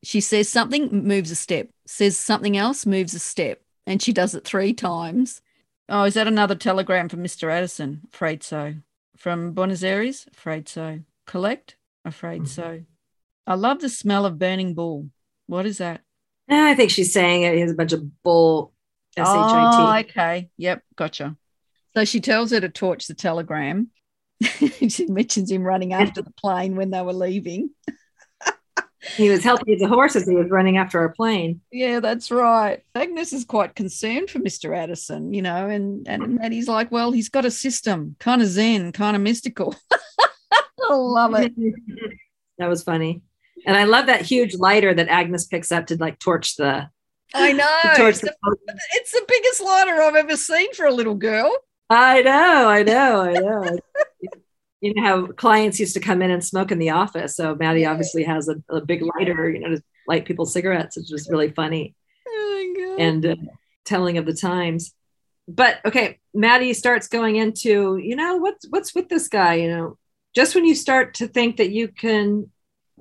she says something, moves a step, says something else, moves a step, and she does it three times. Oh, is that another telegram from Mister Addison? Afraid so. From Buenos Aires? Afraid so. Collect? Afraid so. I love the smell of burning bull. What is that? I think she's saying it has a bunch of bull, S H I T. Oh, okay. Yep, gotcha. So she tells her to torch the telegram. She mentions him running after the plane when they were leaving. He was healthy as a horse as he was running after our plane. Yeah, that's right. Agnes is quite concerned for Mister Addison, you know, and, and Maddie's like, well, he's got a system, kind of zen, kind of mystical. I love it. That was funny. And I love that huge lighter that Agnes picks up to, like, torch the... I know. To torch it's, the, the it's the biggest lighter I've ever seen for a little girl. I know, I know, I know. You know how clients used to come in and smoke in the office. So Maddie obviously has a, a big lighter, you know, to light people's cigarettes. It's just really funny. Oh my God. And uh, telling of the times. But okay, Maddie starts going into, you know, what's, what's with this guy, you know, just when you start to think that you can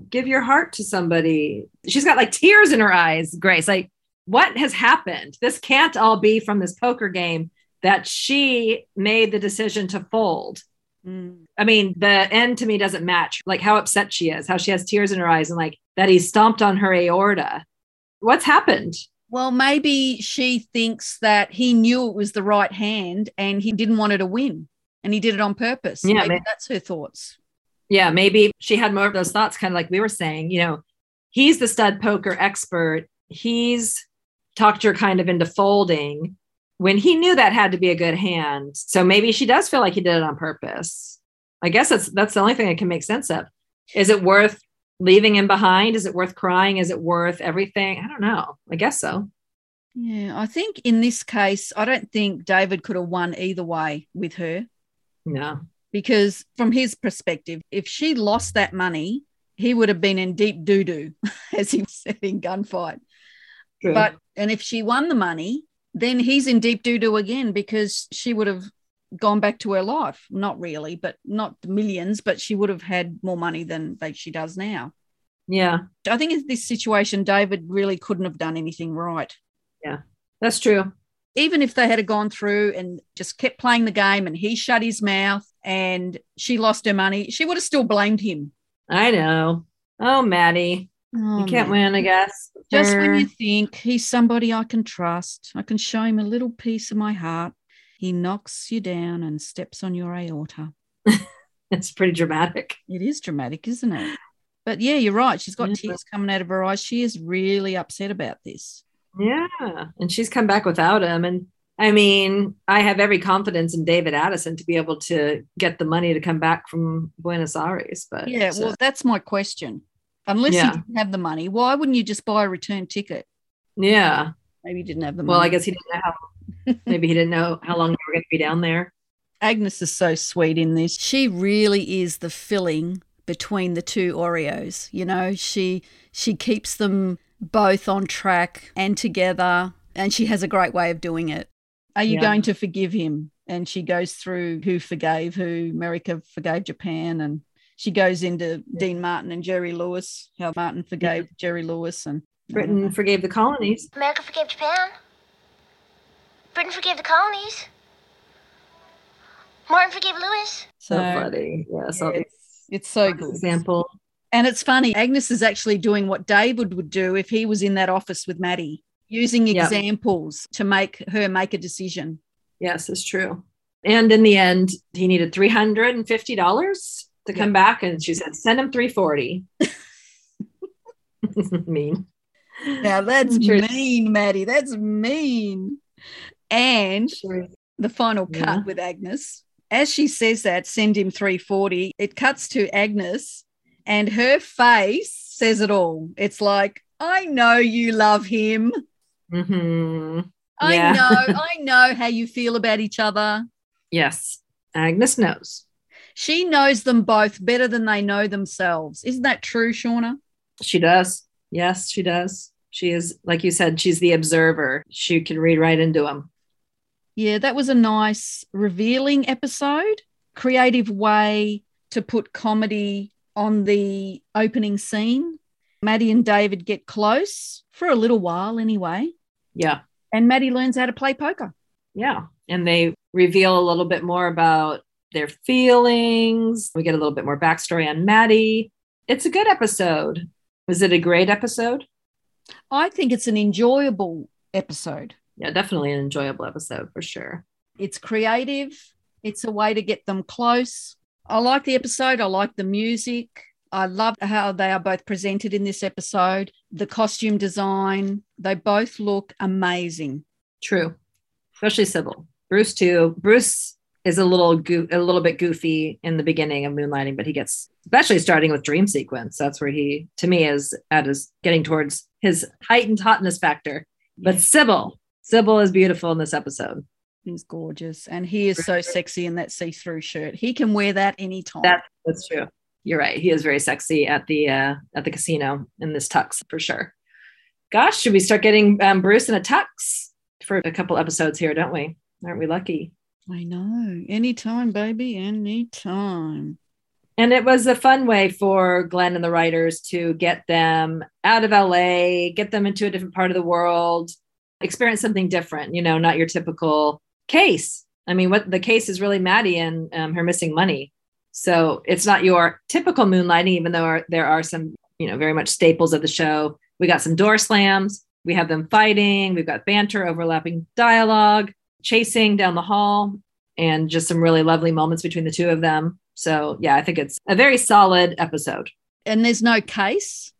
give your heart to somebody, she's got like tears in her eyes, Grace, like what has happened? This can't all be from this poker game that she made the decision to fold. Mm. I mean, the end to me doesn't match, like how upset she is, how she has tears in her eyes and like that he stomped on her aorta. What's happened? Well, maybe she thinks that he knew it was the right hand and he didn't want her to win and he did it on purpose. Yeah, maybe, maybe that's her thoughts. Yeah, maybe she had more of those thoughts, kind of like we were saying, you know, he's the stud poker expert. He's talked her kind of into folding when he knew that had to be a good hand. So maybe she does feel like he did it on purpose. I guess that's that's the only thing I can make sense of. Is it worth leaving him behind? Is it worth crying? Is it worth everything? I don't know. I guess so. Yeah, I think in this case, I don't think David could have won either way with her. No. Because from his perspective, if she lost that money, he would have been in deep doo-doo, as he said in Gunfight. True. But and if she won the money, then he's in deep doo-doo again because she would have gone back to her life. Not really, but not millions, but she would have had more money than like she does now. Yeah. I think in this situation, David really couldn't have done anything right. Yeah, that's true. Even if they had gone through and just kept playing the game and he shut his mouth and she lost her money, she would have still blamed him. I know. Oh, Maddie. Oh, you can't man. win, I guess. Just or... when you think he's somebody I can trust, I can show him a little piece of my heart, he knocks you down and steps on your aorta. It's pretty dramatic. It is dramatic, isn't it? But, yeah, you're right. She's got yeah. tears coming out of her eyes. She is really upset about this. Yeah, and she's come back without him. And, I mean, I have every confidence in David Addison to be able to get the money to come back from Buenos Aires. But yeah, so. well, that's my question. Unless yeah. he didn't have the money, why wouldn't you just buy a return ticket? Yeah. Maybe he didn't have the money. Well, I guess he didn't know how, maybe he didn't know how long they were going to be down there. Agnes is so sweet in this. She really is the filling between the two Oreos. You know, she she keeps them both on track and together, and she has a great way of doing it. Are you yeah. going to forgive him? And she goes through who forgave who. America forgave Japan, and she goes into yeah. Dean Martin and Jerry Lewis, how Martin forgave yeah. Jerry Lewis. And Britain forgave the colonies. America forgave Japan. Britain forgave the colonies. Martin forgave Lewis. So, so funny. Yeah, so yeah, it's, it's so good. Example. And it's funny, Agnes is actually doing what David would do if he was in that office with Maddie, using yep. examples to make her make a decision. Yes, it's true. And in the end, he needed three hundred fifty dollars to come yep. back, and she said, send him three hundred forty dollars. Mean. Now, that's sure. mean, Maddie. That's mean. And sure. the final yeah. cut with Agnes. As she says that, send him three hundred forty dollars, it cuts to Agnes, and her face says it all. It's like, I know you love him. Mm-hmm. I yeah. know, I know how you feel about each other. Yes, Agnes knows. She knows them both better than they know themselves. Isn't that true, Shauna? She does. Yes, she does. She is, like you said, she's the observer. She can read right into them. Yeah, that was a nice revealing episode. Creative way to put comedy on the opening scene. Maddie and David get close for a little while anyway. Yeah. And Maddie learns how to play poker. Yeah. And they reveal a little bit more about their feelings. We get a little bit more backstory on Maddie. It's a good episode. Was it a great episode? I think it's an enjoyable episode. Yeah, definitely an enjoyable episode for sure. It's creative. It's a way to get them close. I like the episode. I like the music. I love how they are both presented in this episode. The costume design, they both look amazing. True. Especially Sybil. Bruce too. Bruce is a little go- a little bit goofy in the beginning of Moonlighting, but he gets, especially starting with Dream Sequence, that's where he, to me, is at his getting towards his heightened hotness factor. But yes. Sybil, Sybil is beautiful in this episode. He's gorgeous. And he is so sexy in that see-through shirt. He can wear that anytime. That, that's true. You're right. He is very sexy at the uh, at the casino in this tux for sure. Gosh, should we start getting um, Bruce in a tux for a couple episodes here, don't we? Aren't we lucky? I know. Anytime, baby. Anytime. And it was a fun way for Glenn and the writers to get them out of L A, get them into a different part of the world, experience something different, you know, not your typical case. I mean, what the case is really Maddie and um, her missing money. So it's not your typical moonlighting, even though our, there are some, you know, very much staples of the show. We got some door slams. We have them fighting. We've got banter, overlapping dialogue, chasing down the hall, and just some really lovely moments between the two of them. So yeah, I think it's a very solid episode. And there's no case.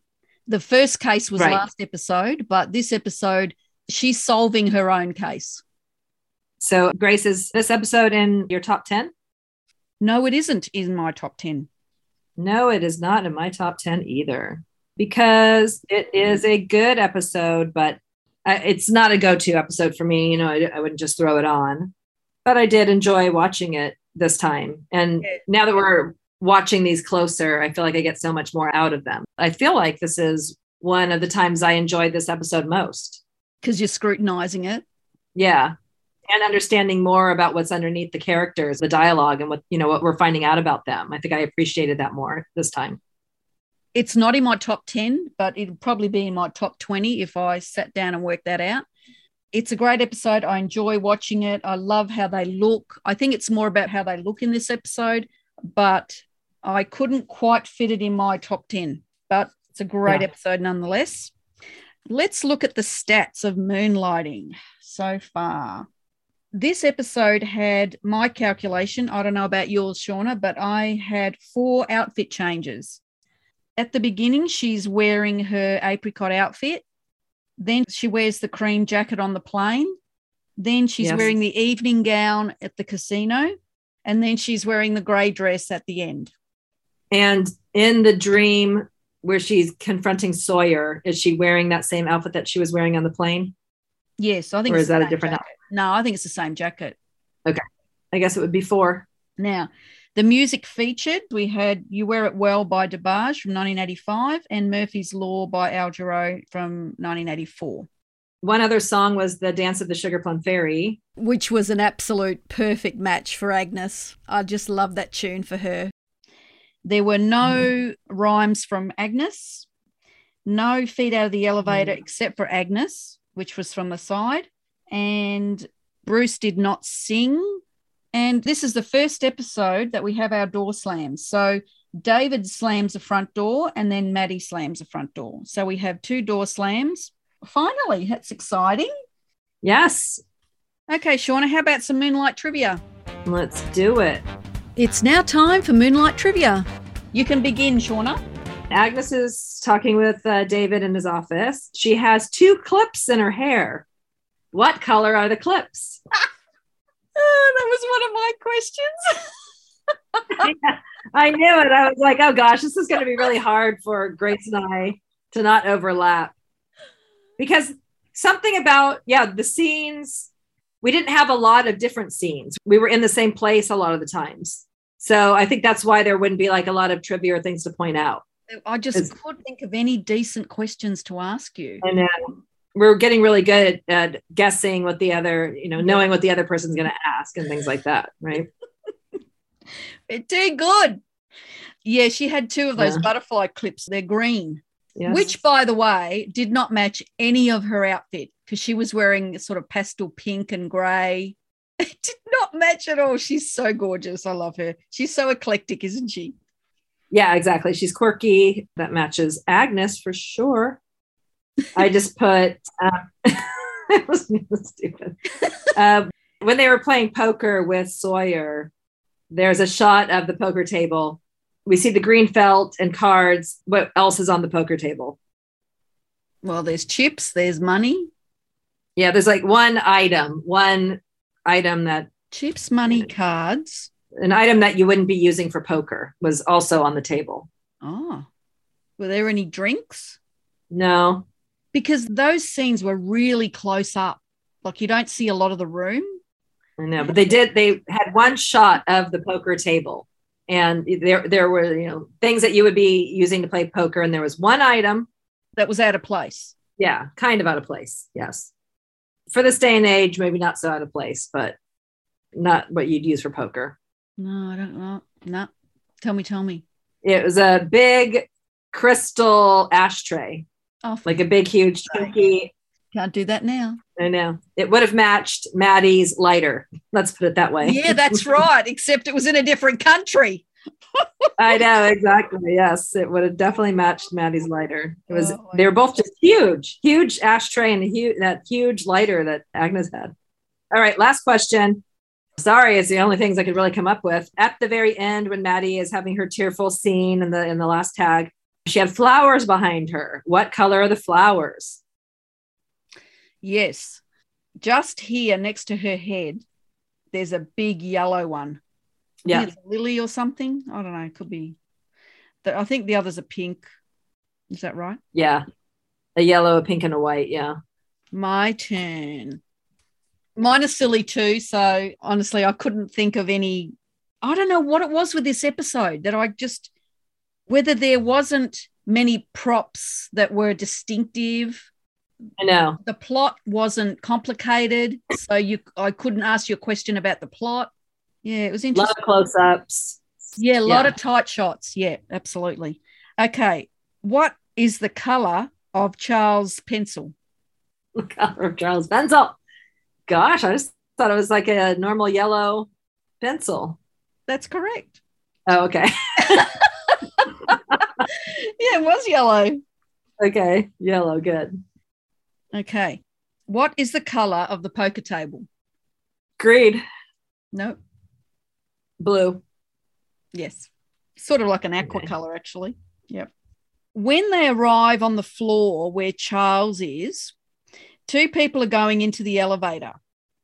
The first case was right. last episode, but this episode, she's solving her own case. So Grace, is this episode in your top ten? No, it isn't in my top ten. No, it is not in my top ten either, because it is a good episode, but it's not a go-to episode for me. You know, I, I wouldn't just throw it on, but I did enjoy watching it this time. And now that we're watching these closer, I feel like I get so much more out of them. I feel like this is one of the times I enjoyed this episode most. Because you're scrutinizing it. Yeah. And understanding more about what's underneath the characters, the dialogue, and what, you know, what we're finding out about them. I think I appreciated that more this time. It's not in my top ten, but it'd probably be in my top twenty if I sat down and worked that out. It's a great episode. I enjoy watching it. I love how they look. I think it's more about how they look in this episode, but I couldn't quite fit it in my top ten, but it's a great yeah. episode nonetheless. Let's look at the stats of Moonlighting so far. This episode had my calculation. I don't know about yours, Shauna, but I had four outfit changes. At the beginning, she's wearing her apricot outfit. Then she wears the cream jacket on the plane. Then she's yes. wearing the evening gown at the casino. And then she's wearing the grey dress at the end. And in the dream where she's confronting Sawyer, is she wearing that same outfit that she was wearing on the plane? Yes, I think. Or is that a different outfit? No, I think it's the same jacket. Okay. I guess it would be four. Now, the music featured, we had You Wear It Well by DeBarge from nineteen eighty-five and Murphy's Law by Al Jarreau from nineteen eighty-four. One other song was The Dance of the Sugar Plum Fairy, which was an absolute perfect match for Agnes. I just love that tune for her. There were no mm. rhymes from Agnes, no Feet Out of the Elevator mm. except for Agnes, which was from the side. And Bruce did not sing. And this is the first episode that we have our door slams. So David slams the front door and then Maddie slams the front door. So we have two door slams. Finally, that's exciting. Yes. Okay, Shauna, how about some Moonlight Trivia? Let's do it. It's now time for Moonlight Trivia. You can begin, Shauna. Agnes is talking with uh, David in his office. She has two clips in her hair. What color are the clips? Oh, that was one of my questions. yeah, I knew it. I was like, oh gosh, this is going to be really hard for Grace and I to not overlap. Because something about, yeah, the scenes, we didn't have a lot of different scenes. We were in the same place a lot of the times. So I think that's why there wouldn't be like a lot of trivia or things to point out. I just couldn't think of any decent questions to ask you. I know. We're getting really good at guessing what the other, you know, knowing what the other person's going to ask and things like that, right? We're too good. Yeah, she had two of those yeah. butterfly clips. They're green, yes. which, by the way, did not match any of her outfit because she was wearing sort of pastel pink and grey. It did not match at all. She's so gorgeous. I love her. She's so eclectic, isn't she? Yeah, exactly. She's quirky. That matches Agnes for sure. I just put, uh, it was stupid. Uh, when they were playing poker with Sawyer, there's a shot of the poker table. We see the green felt and cards. What else is on the poker table? Well, there's chips, there's money. Yeah, there's like one item, one item that. Chips, money, cards. An item that you wouldn't be using for poker was also on the table. Oh, were there any drinks? No. Because those scenes were really close up. Like, you don't see a lot of the room. I know, but they did. They had one shot of the poker table. And there there were, you know, things that you would be using to play poker. And there was one item. That was out of place. Yeah, kind of out of place. Yes. For this day and age, maybe not so out of place, but not what you'd use for poker. No, I don't know. No. Tell me, tell me. It was a big crystal ashtray. Oh, like a big, huge, chunky. Can't do that now. I know. It would have matched Maddie's lighter. Let's put it that way. Yeah, that's right. Except it was in a different country. I know, exactly. Yes, it would have definitely matched Maddie's lighter. It was. Oh, they were both just huge, huge ashtray and a huge, that huge lighter that Agnes had. All right, last question. Sorry, it's the only things I could really come up with. At the very end, when Maddie is having her tearful scene in the in the last tag, she had flowers behind her. What color are the flowers? Yes, just here next to her head, there's a big yellow one. Yeah, it's a lily or something. I don't know. It could be. I think the others are pink. Is that right? Yeah, a yellow, a pink, and a white. Yeah. My turn. Mine is silly too. So honestly, I couldn't think of any. I don't know what it was with this episode that I just, whether there wasn't many props that were distinctive. I know. The plot wasn't complicated, so you I couldn't ask you a question about the plot. Yeah, it was interesting. A lot of close-ups. Yeah, a lot yeah. of tight shots. Yeah, absolutely. Okay, what is the colour of Charles' pencil? The colour of Charles' pencil? Gosh, I just thought it was like a normal yellow pencil. That's correct. Oh, okay. Yeah, it was yellow. Okay, yellow, good. Okay. What is the colour of the poker table? Green. Nope. Blue. Yes. Sort of like an aqua okay. colour, actually. Yep. When they arrive on the floor where Charles is, two people are going into the elevator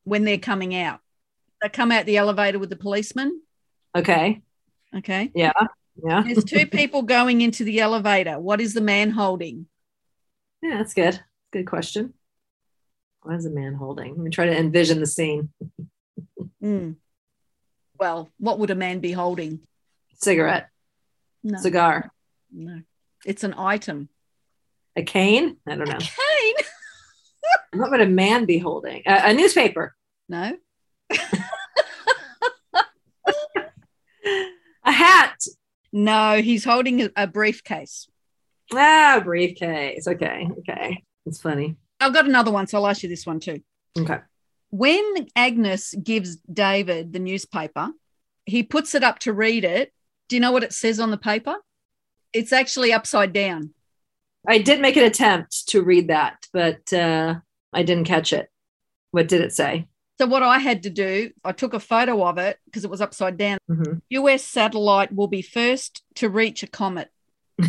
when they're coming out. They come out the elevator with the policeman. Okay. Okay. Yeah. Yeah. There's two people going into the elevator. What is the man holding? Yeah, that's good. Good question. What is a man holding? Let me try to envision the scene. Mm. Well, what would a man be holding? Cigarette. No. Cigar. No. It's an item. A cane? I don't know. A cane? What would a man be holding? Uh, a newspaper. No. A hat. No, he's holding a, a briefcase. Ah, briefcase. Okay. Okay. It's funny. I've got another one, so I'll ask you this one too. Okay. When Agnes gives David the newspaper, he puts it up to read it. Do you know what it says on the paper? It's actually upside down. I did make an attempt to read that, but uh, I didn't catch it. What did it say? So what I had to do, I took a photo of it because it was upside down. Mm-hmm. U S satellite will be first to reach a comet.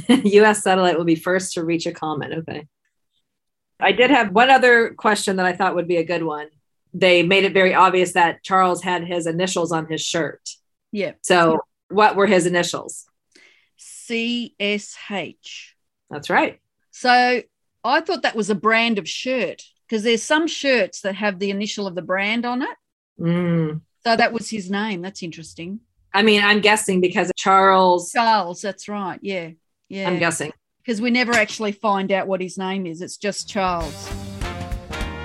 U S satellite will be first to reach a comet. Okay. I did have one other question that I thought would be a good one. They made it very obvious that Charles had his initials on his shirt. Yeah. So yeah. What were his initials? C S H. That's right. So I thought that was a brand of shirt because there's some shirts that have the initial of the brand on it. Mm. So that was his name. That's interesting. I mean, I'm guessing because Charles. Charles, that's right. Yeah. Yeah. I'm guessing. Because we never actually find out what his name is. It's just Charles.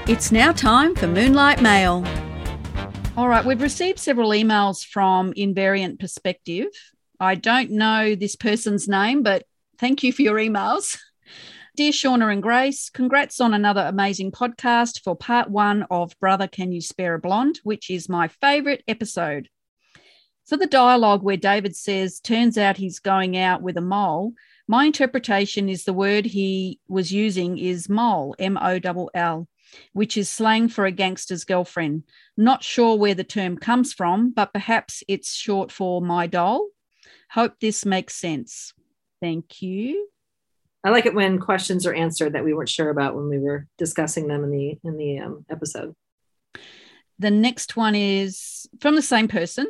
It's now time for Moonlight Mail. All right, we've received several emails from Invariant Perspective. I don't know this person's name, but thank you for your emails. Dear Shauna and Grace, congrats on another amazing podcast for part one of Brother Can You Spare a Blonde, which is my favourite episode. For the dialogue where David says, turns out he's going out with a mole, my interpretation is the word he was using is mole, M O L L, which is slang for a gangster's girlfriend. Not sure where the term comes from, but perhaps it's short for my doll. Hope this makes sense. Thank you. I like it when questions are answered that we weren't sure about when we were discussing them in the, in the um, episode. The next one is from the same person.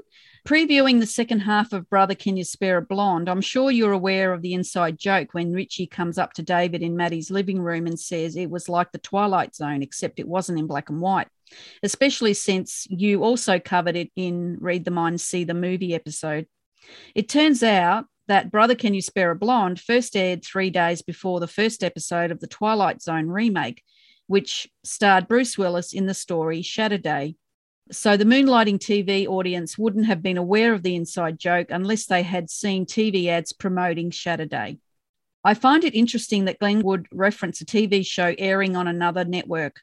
Previewing the second half of Brother Can You Spare a Blonde, I'm sure you're aware of the inside joke when Richie comes up to David in Maddie's living room and says it was like the Twilight Zone, except it wasn't in black and white, especially since you also covered it in Read the Mind, See the Movie episode. It turns out that Brother Can You Spare a Blonde first aired three days before the first episode of the Twilight Zone remake, which starred Bruce Willis in the story Shatterday. So the Moonlighting T V audience wouldn't have been aware of the inside joke unless they had seen T V ads promoting Shatterday. I find it interesting that Glenn would reference a T V show airing on another network.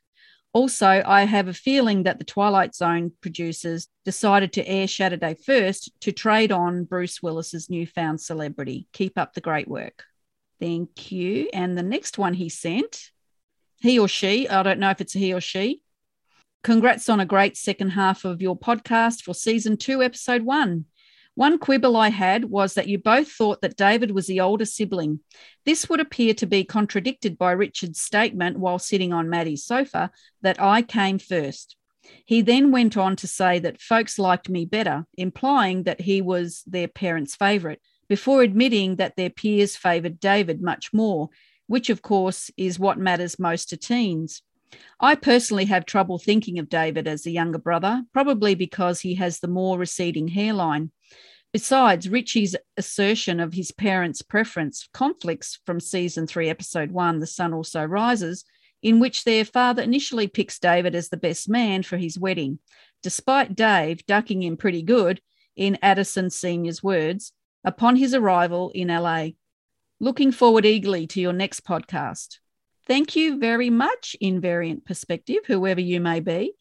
Also, I have a feeling that the Twilight Zone producers decided to air Saturday first to trade on Bruce Willis's newfound celebrity. Keep up the great work. Thank you. And the next one he sent, he or she, I don't know if it's a he or she. Congrats on a great second half of your podcast for season two, episode one. One quibble I had was that you both thought that David was the older sibling. This would appear to be contradicted by Richard's statement while sitting on Maddie's sofa that I came first. He then went on to say that folks liked me better, implying that he was their parents' favourite, before admitting that their peers favoured David much more, which, of course, is what matters most to teens. I personally have trouble thinking of David as the younger brother, probably because he has the more receding hairline. Besides, Richie's assertion of his parents' preference conflicts from season three, episode one, The Sun Also Rises, in which their father initially picks David as the best man for his wedding, despite Dave ducking him pretty good, in Addison Senior's words, upon his arrival in L A. Looking forward eagerly to your next podcast. Thank you very much, Invariant Perspective, whoever you may be.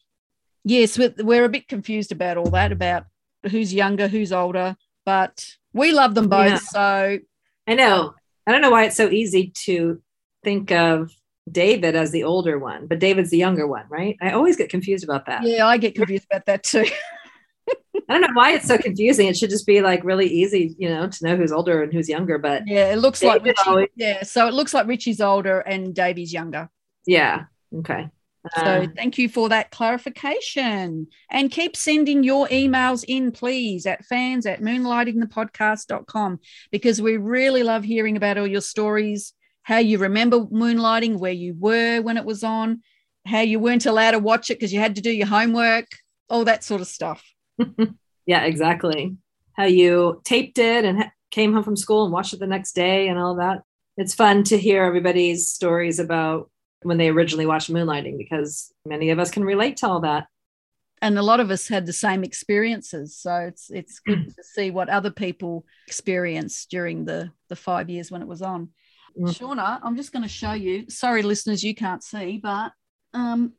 Yes, we're a bit confused about all that, about who's younger, who's older, but we love them both. Yeah. So I know. I don't know why it's so easy to think of David as the older one, but David's the younger one, right? I always get confused about that. Yeah, I get confused about that too. I don't know why it's so confusing. It should just be like really easy, you know, to know who's older and who's younger. But yeah, it looks David like Richie, always... yeah. So it looks like Richie's older and Davey's younger. Yeah. Okay. So uh, thank you for that clarification. And keep sending your emails in, please, at fans at moonlighting the podcast dot com, because we really love hearing about all your stories, how you remember Moonlighting, where you were when it was on, how you weren't allowed to watch it because you had to do your homework, all that sort of stuff. Yeah, exactly. How you taped it and ha- came home from school and watched it the next day and all that. It's fun to hear everybody's stories about when they originally watched Moonlighting, because many of us can relate to all that. And a lot of us had the same experiences. So it's it's good to see what other people experienced during the, the five years when it was on. Mm. Shauna, I'm just going to show you. Sorry, listeners, you can't see, but... um.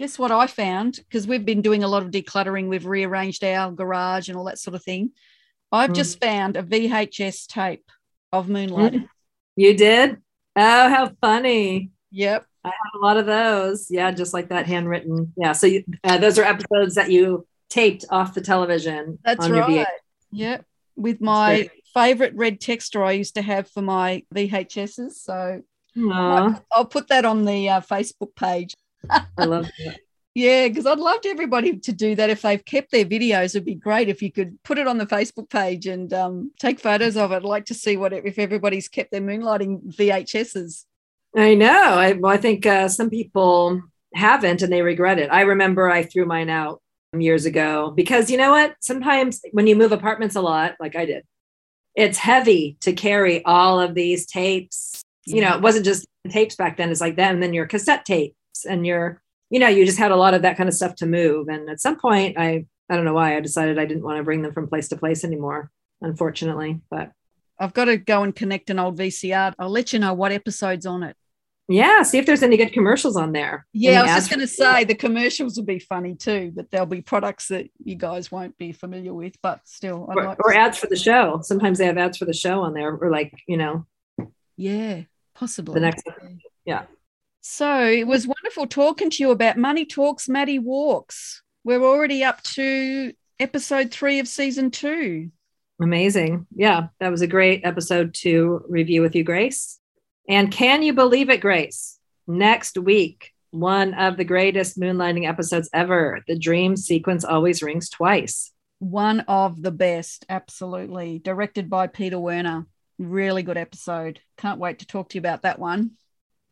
Guess what I found, because we've been doing a lot of decluttering. We've rearranged our garage and all that sort of thing. I've mm. just found a V H S tape of Moonlighting. You did? Oh, how funny. Yep. I have a lot of those. Yeah, just like that, handwritten. Yeah, so you, uh, those are episodes that you taped off the television. That's on right. Your V H S. Yep, with my favourite red texture I used to have for my V H S's. So I'll, I'll put that on the uh, Facebook page. I love that. Yeah, because I'd love everybody to do that. If they've kept their videos, it'd be great if you could put it on the Facebook page and um, take photos of it. I'd like to see what it, if everybody's kept their Moonlighting V H S's. I know. I, well, I think uh, some people haven't and they regret it. I remember I threw mine out years ago because, you know what? Sometimes when you move apartments a lot, like I did, it's heavy to carry all of these tapes. You know, it wasn't just tapes back then. It's like that and then your cassette tape. And you're, you know, you just had a lot of that kind of stuff to move. And at some point, I, I don't know why I decided I didn't want to bring them from place to place anymore, unfortunately, but I've got to go and connect an old V C R. I'll let you know what episode's on it. Yeah. See if there's any good commercials on there. Yeah. I was just going to say the commercials will be funny too, but there'll be products that you guys won't be familiar with, but still. I'd or, like or to- ads for the show. Sometimes they have ads for the show on there or like, you know. Yeah, possibly. The next. Yeah. So it was wonderful talking to you about Money Talks, Maddie Walks. We're already up to episode three of season two. Amazing. Yeah, that was a great episode to review with you, Grace. And can you believe it, Grace? Next week, one of the greatest Moonlighting episodes ever. The dream sequence always rings twice. One of the best, absolutely. Directed by Peter Werner. Really good episode. Can't wait to talk to you about that one.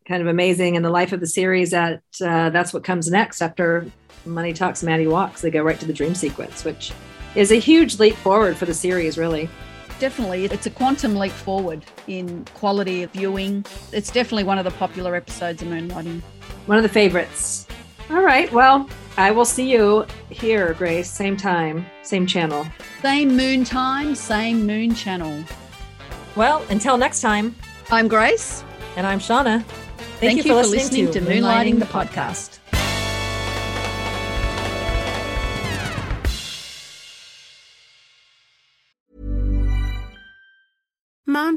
Kind of amazing in the life of the series that uh, that's what comes next after Money Talks, Maddie Walks. They go right to the dream sequence, which is a huge leap forward for the series, really. Definitely. It's a quantum leap forward in quality of viewing. It's definitely one of the popular episodes of Moonlighting. One of the favorites. All right. Well, I will see you here, Grace. Same time, same channel. Same moon time, same moon channel. Well, until next time. I'm Grace. And I'm Shauna. Thank, Thank you, you for, for listening, listening to Moonlighting the Podcast. Mom